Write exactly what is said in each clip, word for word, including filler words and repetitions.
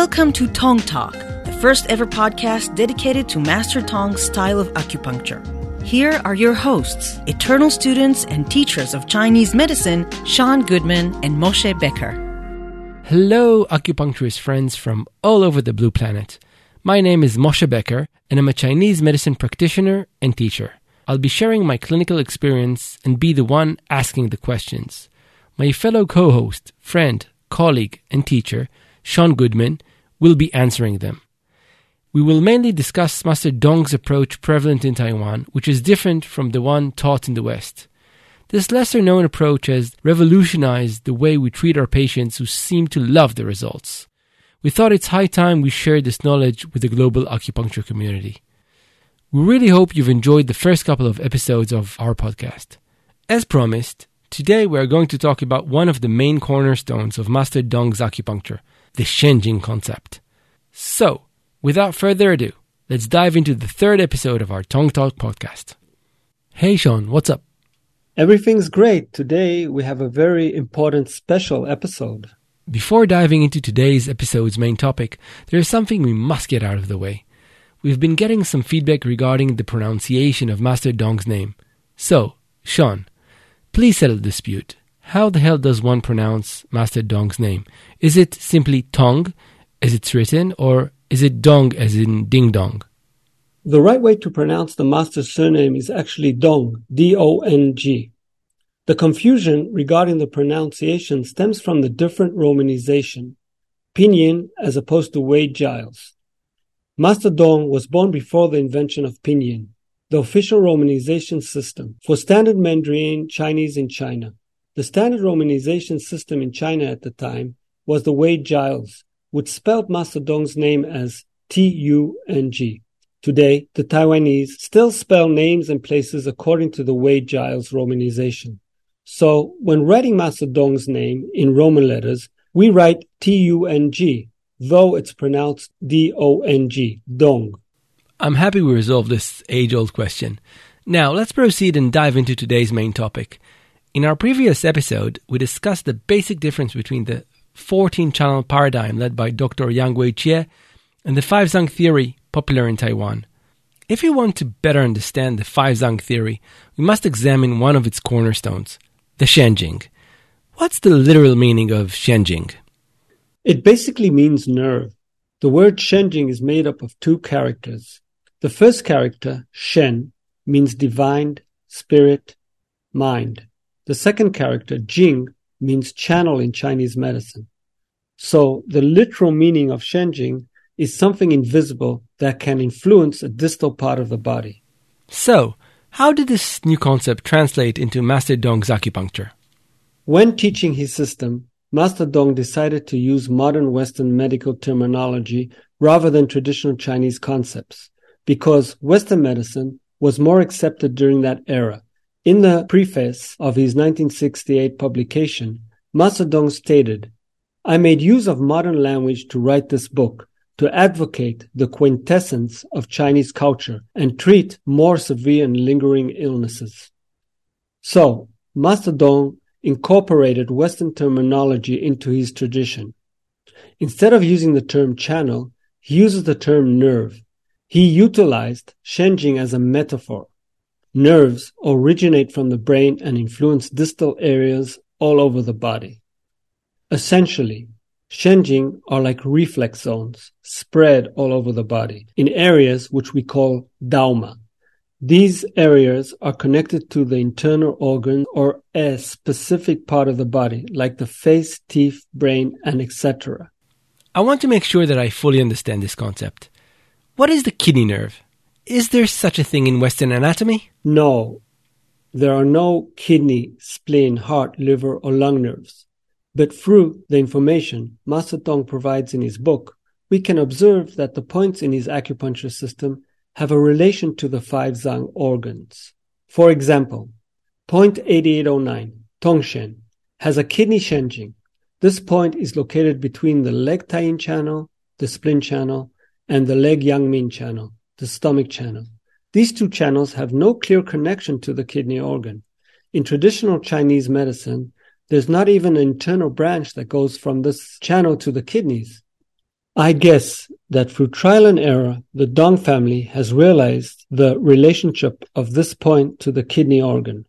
Welcome to Tung Talk, the first ever podcast dedicated to Master Tung's style of acupuncture. Here are your hosts, eternal students and teachers of Chinese medicine, Sean Goodman and Moshe Becker. Hello, acupuncturist friends from all over the blue planet. My name is Moshe Becker, and I'm a Chinese medicine practitioner and teacher. I'll be sharing my clinical experience and be the one asking the questions. My fellow co-host, friend, colleague, and teacher, Sean Goodman, will be answering them. We will mainly discuss Master Tung's approach prevalent in Taiwan, which is different from the one taught in the West. This lesser-known approach has revolutionized the way we treat our patients who seem to love the results. We thought it's high time we shared this knowledge with the global acupuncture community. We really hope you've enjoyed the first couple of episodes of our podcast. As promised, today we are going to talk about one of the main cornerstones of Master Tung's acupuncture, the Shen Jing concept. So, without further ado, let's dive into the third episode of our Tung Talk podcast. Hey Sean, what's up? Everything's great. Today we have a very important special episode. Before diving into today's episode's main topic, there is something we must get out of the way. We've been getting some feedback regarding the pronunciation of Master Tung's name. So, Sean, please settle the dispute. How the hell does one pronounce Master Tung's name? Is it simply Tung, as it's written, or is it Dong, as in Ding Dong? The right way to pronounce the master's surname is actually Dong, D O N G. The confusion regarding the pronunciation stems from the different romanization, Pinyin as opposed to Wade Giles. Master Tung was born before the invention of Pinyin, the official romanization system for standard Mandarin Chinese in China. The standard romanization system in China at the time was the Wade Giles, which spelled Master Tung's name as T U N G. Today, the Taiwanese still spell names and places according to the Wade Giles romanization. So, when writing Master Tung's name in Roman letters, we write T U N G, though it's pronounced D O N G, Dong. I'm happy we resolved this age-old question. Now, let's proceed and dive into today's main topic. In our previous episode, we discussed the basic difference between the fourteen-channel paradigm led by Doctor Yang Wei Chieh and the Five Zang theory popular in Taiwan. If we want to better understand the Five Zang theory, we must examine one of its cornerstones, the Shen Jing. What's the literal meaning of Shen Jing? It basically means nerve. The word Shen Jing is made up of two characters. The first character, Shen, means divine, spirit, mind. The second character, Jing, means channel in Chinese medicine. So the literal meaning of Shen Jing is something invisible that can influence a distal part of the body. So, how did this new concept translate into Master Tung's acupuncture? When teaching his system, Master Tung decided to use modern Western medical terminology rather than traditional Chinese concepts, because Western medicine was more accepted during that era. In the preface of his nineteen sixty-eight publication, Master Tung stated, "I made use of modern language to write this book, to advocate the quintessence of Chinese culture and treat more severe and lingering illnesses." So, Master Tung incorporated Western terminology into his tradition. Instead of using the term channel, he uses the term nerve. He utilized Shen Jing as a metaphor. Nerves originate from the brain and influence distal areas all over the body. Essentially, Shen Jing are like reflex zones spread all over the body in areas which we call Dao Ma. These areas are connected to the internal organ or a specific part of the body, like the face, teeth, brain, and et cetera. I want to make sure that I fully understand this concept. What is the kidney nerve? Is there such a thing in Western anatomy? No. There are no kidney, spleen, heart, liver, or lung nerves. But through the information Master Tung provides in his book, we can observe that the points in his acupuncture system have a relation to the five Zang organs. For example, point eighty-eight oh nine, Tong Shen, has a kidney Shen Jing. This point is located between the leg Taiyin channel, the spleen channel, and the leg Yang Min channel, the stomach channel. These two channels have no clear connection to the kidney organ. In traditional Chinese medicine, there's not even an internal branch that goes from this channel to the kidneys. I guess that through trial and error, the Dong family has realized the relationship of this point to the kidney organ.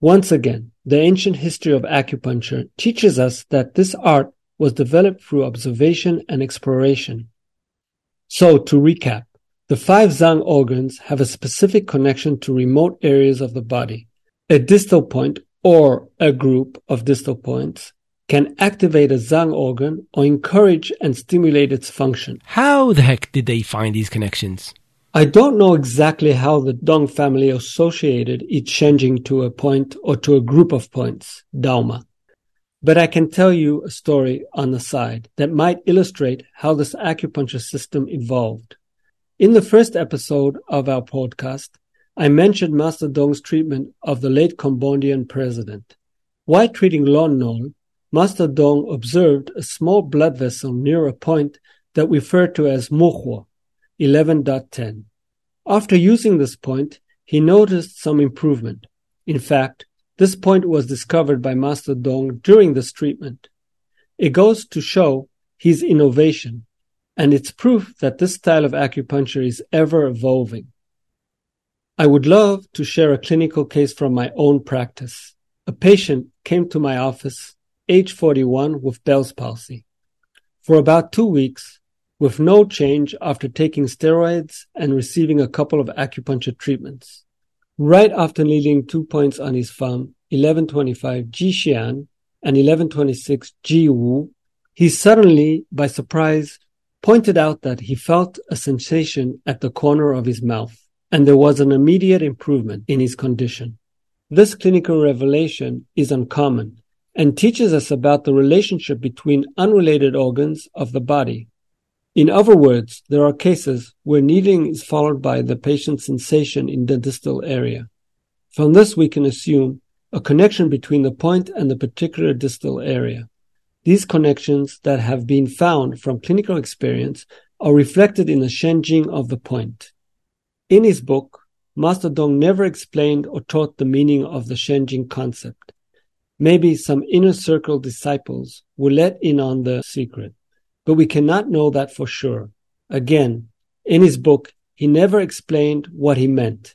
Once again, the ancient history of acupuncture teaches us that this art was developed through observation and exploration. So, to recap, the five zang organs have a specific connection to remote areas of the body. A distal point or a group of distal points can activate a zang organ or encourage and stimulate its function. How the heck did they find these connections? I don't know exactly how the Dong family associated each Shen Jing to a point or to a group of points, Dao Ma. But I can tell you a story on the side that might illustrate how this acupuncture system evolved. In the first episode of our podcast, I mentioned Master Tung's treatment of the late Cambodian president. While treating Lon Nol, Master Tung observed a small blood vessel near a point that we refer to as Muhuo, eleven point ten. After using this point, he noticed some improvement. In fact, this point was discovered by Master Tung during this treatment. It goes to show his innovation, and it's proof that this style of acupuncture is ever evolving. I would love to share a clinical case from my own practice. A patient came to my office, age forty-one, with Bell's palsy. For about two weeks, with no change after taking steroids and receiving a couple of acupuncture treatments. Right after needling two points on his thumb, eleven twenty-five Ji Xian and eleven twenty-six Ji Wu, he suddenly, by surprise, pointed out that he felt a sensation at the corner of his mouth, and there was an immediate improvement in his condition. This clinical revelation is uncommon and teaches us about the relationship between unrelated organs of the body. In other words, there are cases where needling is followed by the patient's sensation in the distal area. From this, we can assume a connection between the point and the particular distal area. These connections that have been found from clinical experience are reflected in the Shen Jing of the point. In his book, Master Tung never explained or taught the meaning of the Shen Jing concept. Maybe some inner circle disciples will let in on the secret, but we cannot know that for sure. Again, in his book, he never explained what he meant.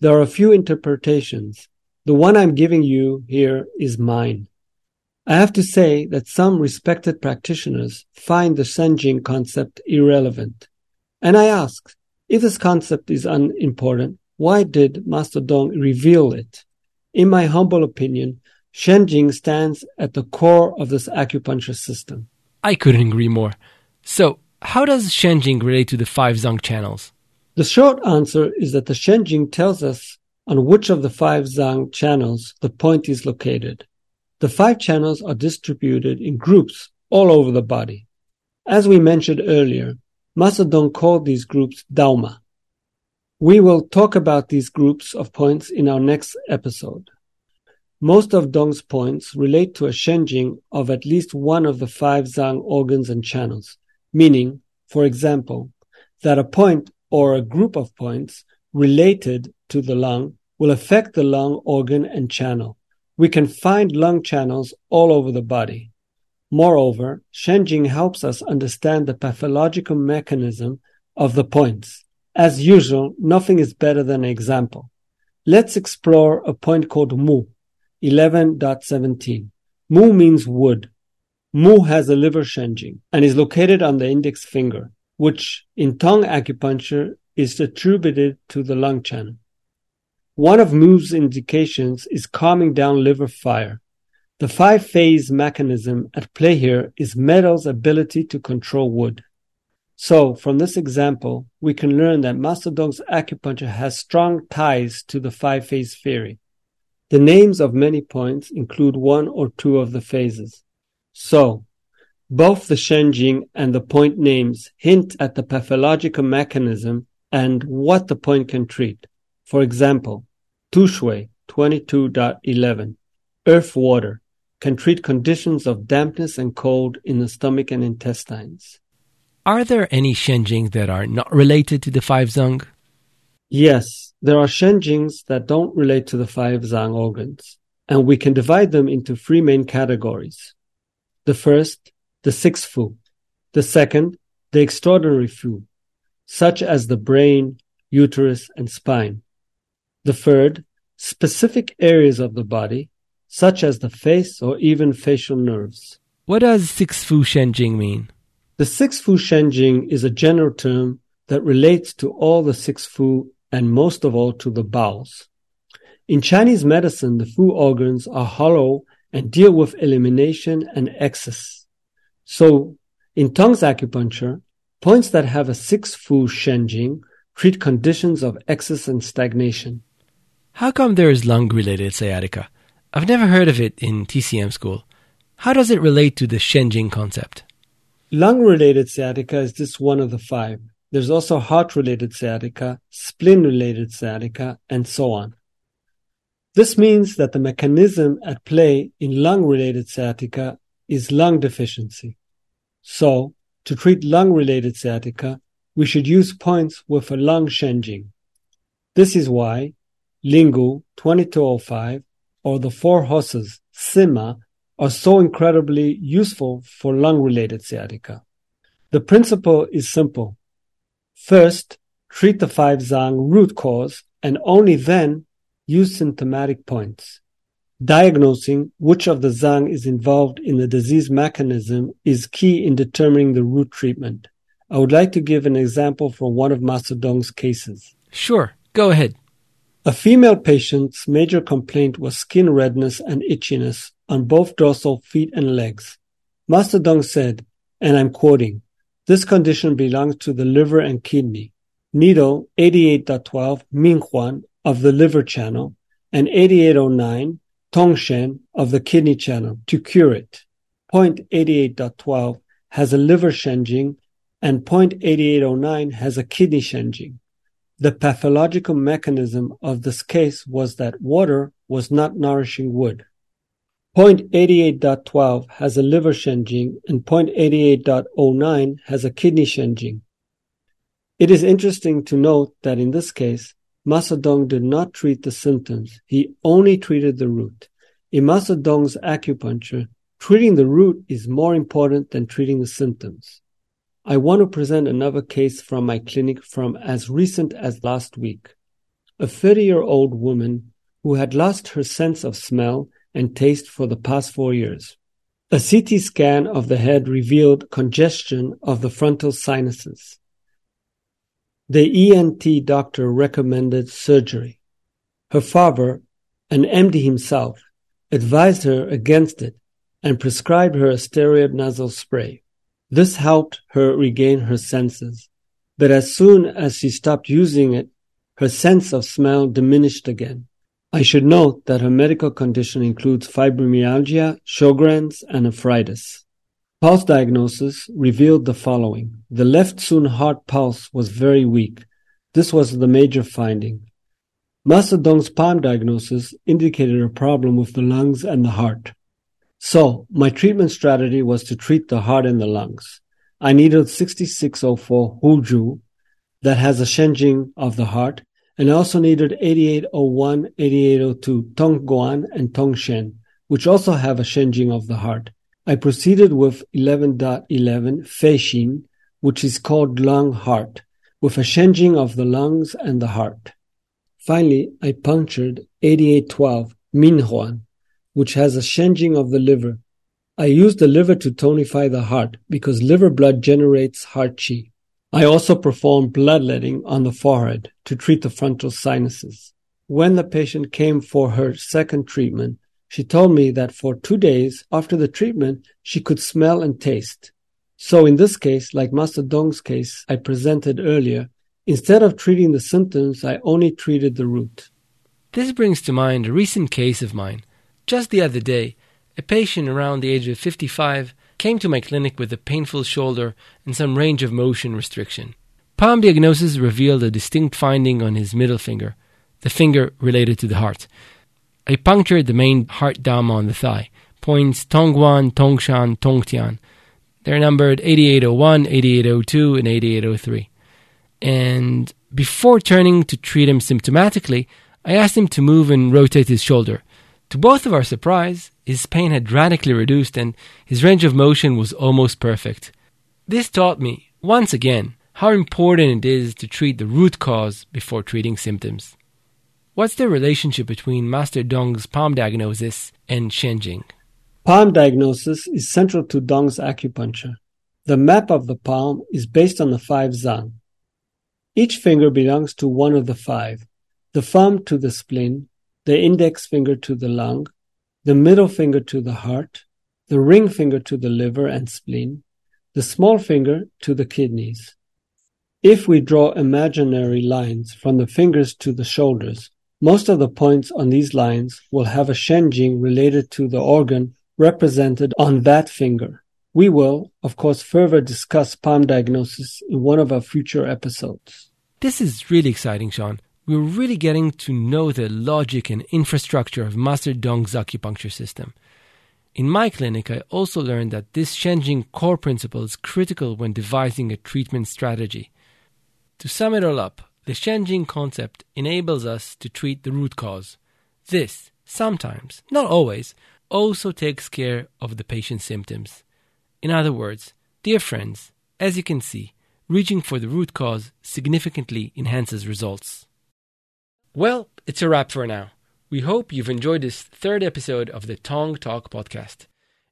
There are a few interpretations. The one I'm giving you here is mine. I have to say that some respected practitioners find the Shen Jing concept irrelevant. And I ask, if this concept is unimportant, why did Master Tung reveal it? In my humble opinion, Shen Jing stands at the core of this acupuncture system. I couldn't agree more. So, how does Shen Jing relate to the five zang channels? The short answer is that the Shen Jing tells us on which of the five zang channels the point is located. The five channels are distributed in groups all over the body. As we mentioned earlier, Master Tung called these groups Dao Ma. We will talk about these groups of points in our next episode. Most of Tung's points relate to a Shen Jing of at least one of the five zang organs and channels, meaning, for example, that a point or a group of points related to the lung will affect the lung organ and channel. We can find lung channels all over the body. Moreover, Shen Jing helps us understand the pathological mechanism of the points. As usual, nothing is better than an example. Let's explore a point called Mu. eleven point seventeen. Mu means wood. Mu has a liver Shen Jing and is located on the index finger, which in Tong acupuncture is attributed to the lung channel. One of Mu's indications is calming down liver fire. The five-phase mechanism at play here is metal's ability to control wood. So, from this example, we can learn that Master Tung's acupuncture has strong ties to the five-phase theory. The names of many points include one or two of the phases. So, both the Shen Jing and the point names hint at the pathological mechanism and what the point can treat. For example, Tu Shui twenty-two point eleven, earth water, can treat conditions of dampness and cold in the stomach and intestines. Are there any Shen Jings that are not related to the five zang? Yes, there are Shen Jings that don't relate to the five zang organs, and we can divide them into three main categories. The first, the six fu. The second, the extraordinary few, such as the brain, uterus, and spine. The third, specific areas of the body, such as the face or even facial nerves. What does Six Fu Shen Jing mean? The Six Fu Shen Jing is a general term that relates to all the six fu and most of all to the bowels. In Chinese medicine, the fu organs are hollow and deal with elimination and excess. So, in Tung's acupuncture, points that have a six fu Shen Jing treat conditions of excess and stagnation. How come there is lung-related sciatica? I've never heard of it in T C M school. How does it relate to the Shen Jing concept? Lung-related sciatica is just one of the five. There's also heart-related sciatica, spleen-related sciatica, and so on. This means that the mechanism at play in lung-related sciatica is lung deficiency. So, to treat lung-related sciatica, we should use points with a lung Shen Jing. This is why Lingu twenty-two oh five or the four horses, Sima, are so incredibly useful for lung-related sciatica. The principle is simple. First, treat the five zang root cause and only then use symptomatic points. Diagnosing which of the zang is involved in the disease mechanism is key in determining the root treatment. I would like to give an example from one of Master Tung's cases. Sure, go ahead. A female patient's major complaint was skin redness and itchiness on both dorsal feet and legs. Master Tung said, and I'm quoting, "This condition belongs to the liver and kidney. Needle eighty-eight point twelve Minghuan of the liver channel and eighty-eight oh nine Tongshen of the kidney channel to cure it. Point eighty-eight point twelve has a liver Shen Jing and point eighty-eight oh nine has a kidney Shen Jing. The pathological mechanism of this case was that water was not nourishing wood. Point eighty-eight point twelve has a liver Shen Jing and point eighty-eight point oh nine has a kidney Shen Jing." It is interesting to note that in this case, Master Tung did not treat the symptoms. He only treated the root. In Master Tung's acupuncture, treating the root is more important than treating the symptoms. I want to present another case from my clinic from as recent as last week. A thirty-year-old woman who had lost her sense of smell and taste for the past four years. A C T scan of the head revealed congestion of the frontal sinuses. The E N T doctor recommended surgery. Her father, an M D himself, advised her against it and prescribed her a steroid nasal spray. This helped her regain her senses, but as soon as she stopped using it, her sense of smell diminished again. I should note that her medical condition includes fibromyalgia, Sjogren's, and arthritis. Pulse diagnosis revealed the following. The left Sun heart pulse was very weak. This was the major finding. Master Tung's palm diagnosis indicated a problem with the lungs and the heart. So, my treatment strategy was to treat the heart and the lungs. I needed sixty-six oh four Huju that has a Shen Jing of the heart, and I also needed eighty-eight oh one, eighty-eight oh two Tongguan and Tongshen, which also have a Shen Jing of the heart. I proceeded with eleven point eleven Feixin, which is called lung heart, with a Shen Jing of the lungs and the heart. Finally, I punctured eighty-eight twelve Minhuan, which has a Shen Jing of the liver. I used the liver to tonify the heart because liver blood generates heart qi. I also performed bloodletting on the forehead to treat the frontal sinuses. When the patient came for her second treatment, she told me that for two days after the treatment, she could smell and taste. So in this case, like Master Tung's case I presented earlier, instead of treating the symptoms, I only treated the root. This brings to mind a recent case of mine. Just the other day, a patient around the age of fifty-five came to my clinic with a painful shoulder and some range of motion restriction. Palm diagnosis revealed a distinct finding on his middle finger, the finger related to the heart. I punctured the main heart Dao Ma on the thigh, points Tongguan, Tongshan, Tongtian. They're numbered eighty-eight oh one, eighty-eight oh two, and eighty-eight oh three. And before turning to treat him symptomatically, I asked him to move and rotate his shoulder. To both of our surprise, his pain had radically reduced and his range of motion was almost perfect. This taught me once again how important it is to treat the root cause before treating symptoms. What's the relationship between Master Tung's palm diagnosis and Shen Jing? Palm diagnosis is central to Tung's acupuncture. The map of the palm is based on the five zang. Each finger belongs to one of the five, the thumb to the spleen, the index finger to the lung, the middle finger to the heart, the ring finger to the liver and spleen, the small finger to the kidneys. If we draw imaginary lines from the fingers to the shoulders, most of the points on these lines will have a Shen Jing related to the organ represented on that finger. We will, of course, further discuss palm diagnosis in one of our future episodes. This is really exciting, Sean. We're really getting to know the logic and infrastructure of Master Tung's acupuncture system. In my clinic, I also learned that this Shen Jing core principle is critical when devising a treatment strategy. To sum it all up, the Shen Jing concept enables us to treat the root cause. This, sometimes, not always, also takes care of the patient's symptoms. In other words, dear friends, as you can see, reaching for the root cause significantly enhances results. Well, it's a wrap for now. We hope you've enjoyed this third episode of the Tung Talk podcast.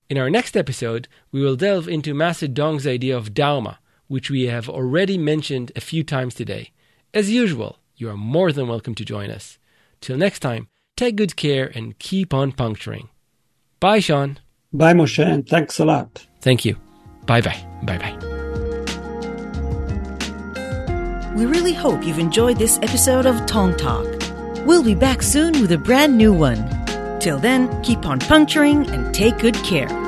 In our next episode, we will delve into Master Tung's idea of Dao Ma, which we have already mentioned a few times today. As usual, you are more than welcome to join us. Till next time, take good care and keep on puncturing. Bye, Sean. Bye, Moshe, and thanks a lot. Thank you. Bye-bye. Bye-bye. We really hope you've enjoyed this episode of Tung Talk. We'll be back soon with a brand new one. Till then, keep on puncturing and take good care.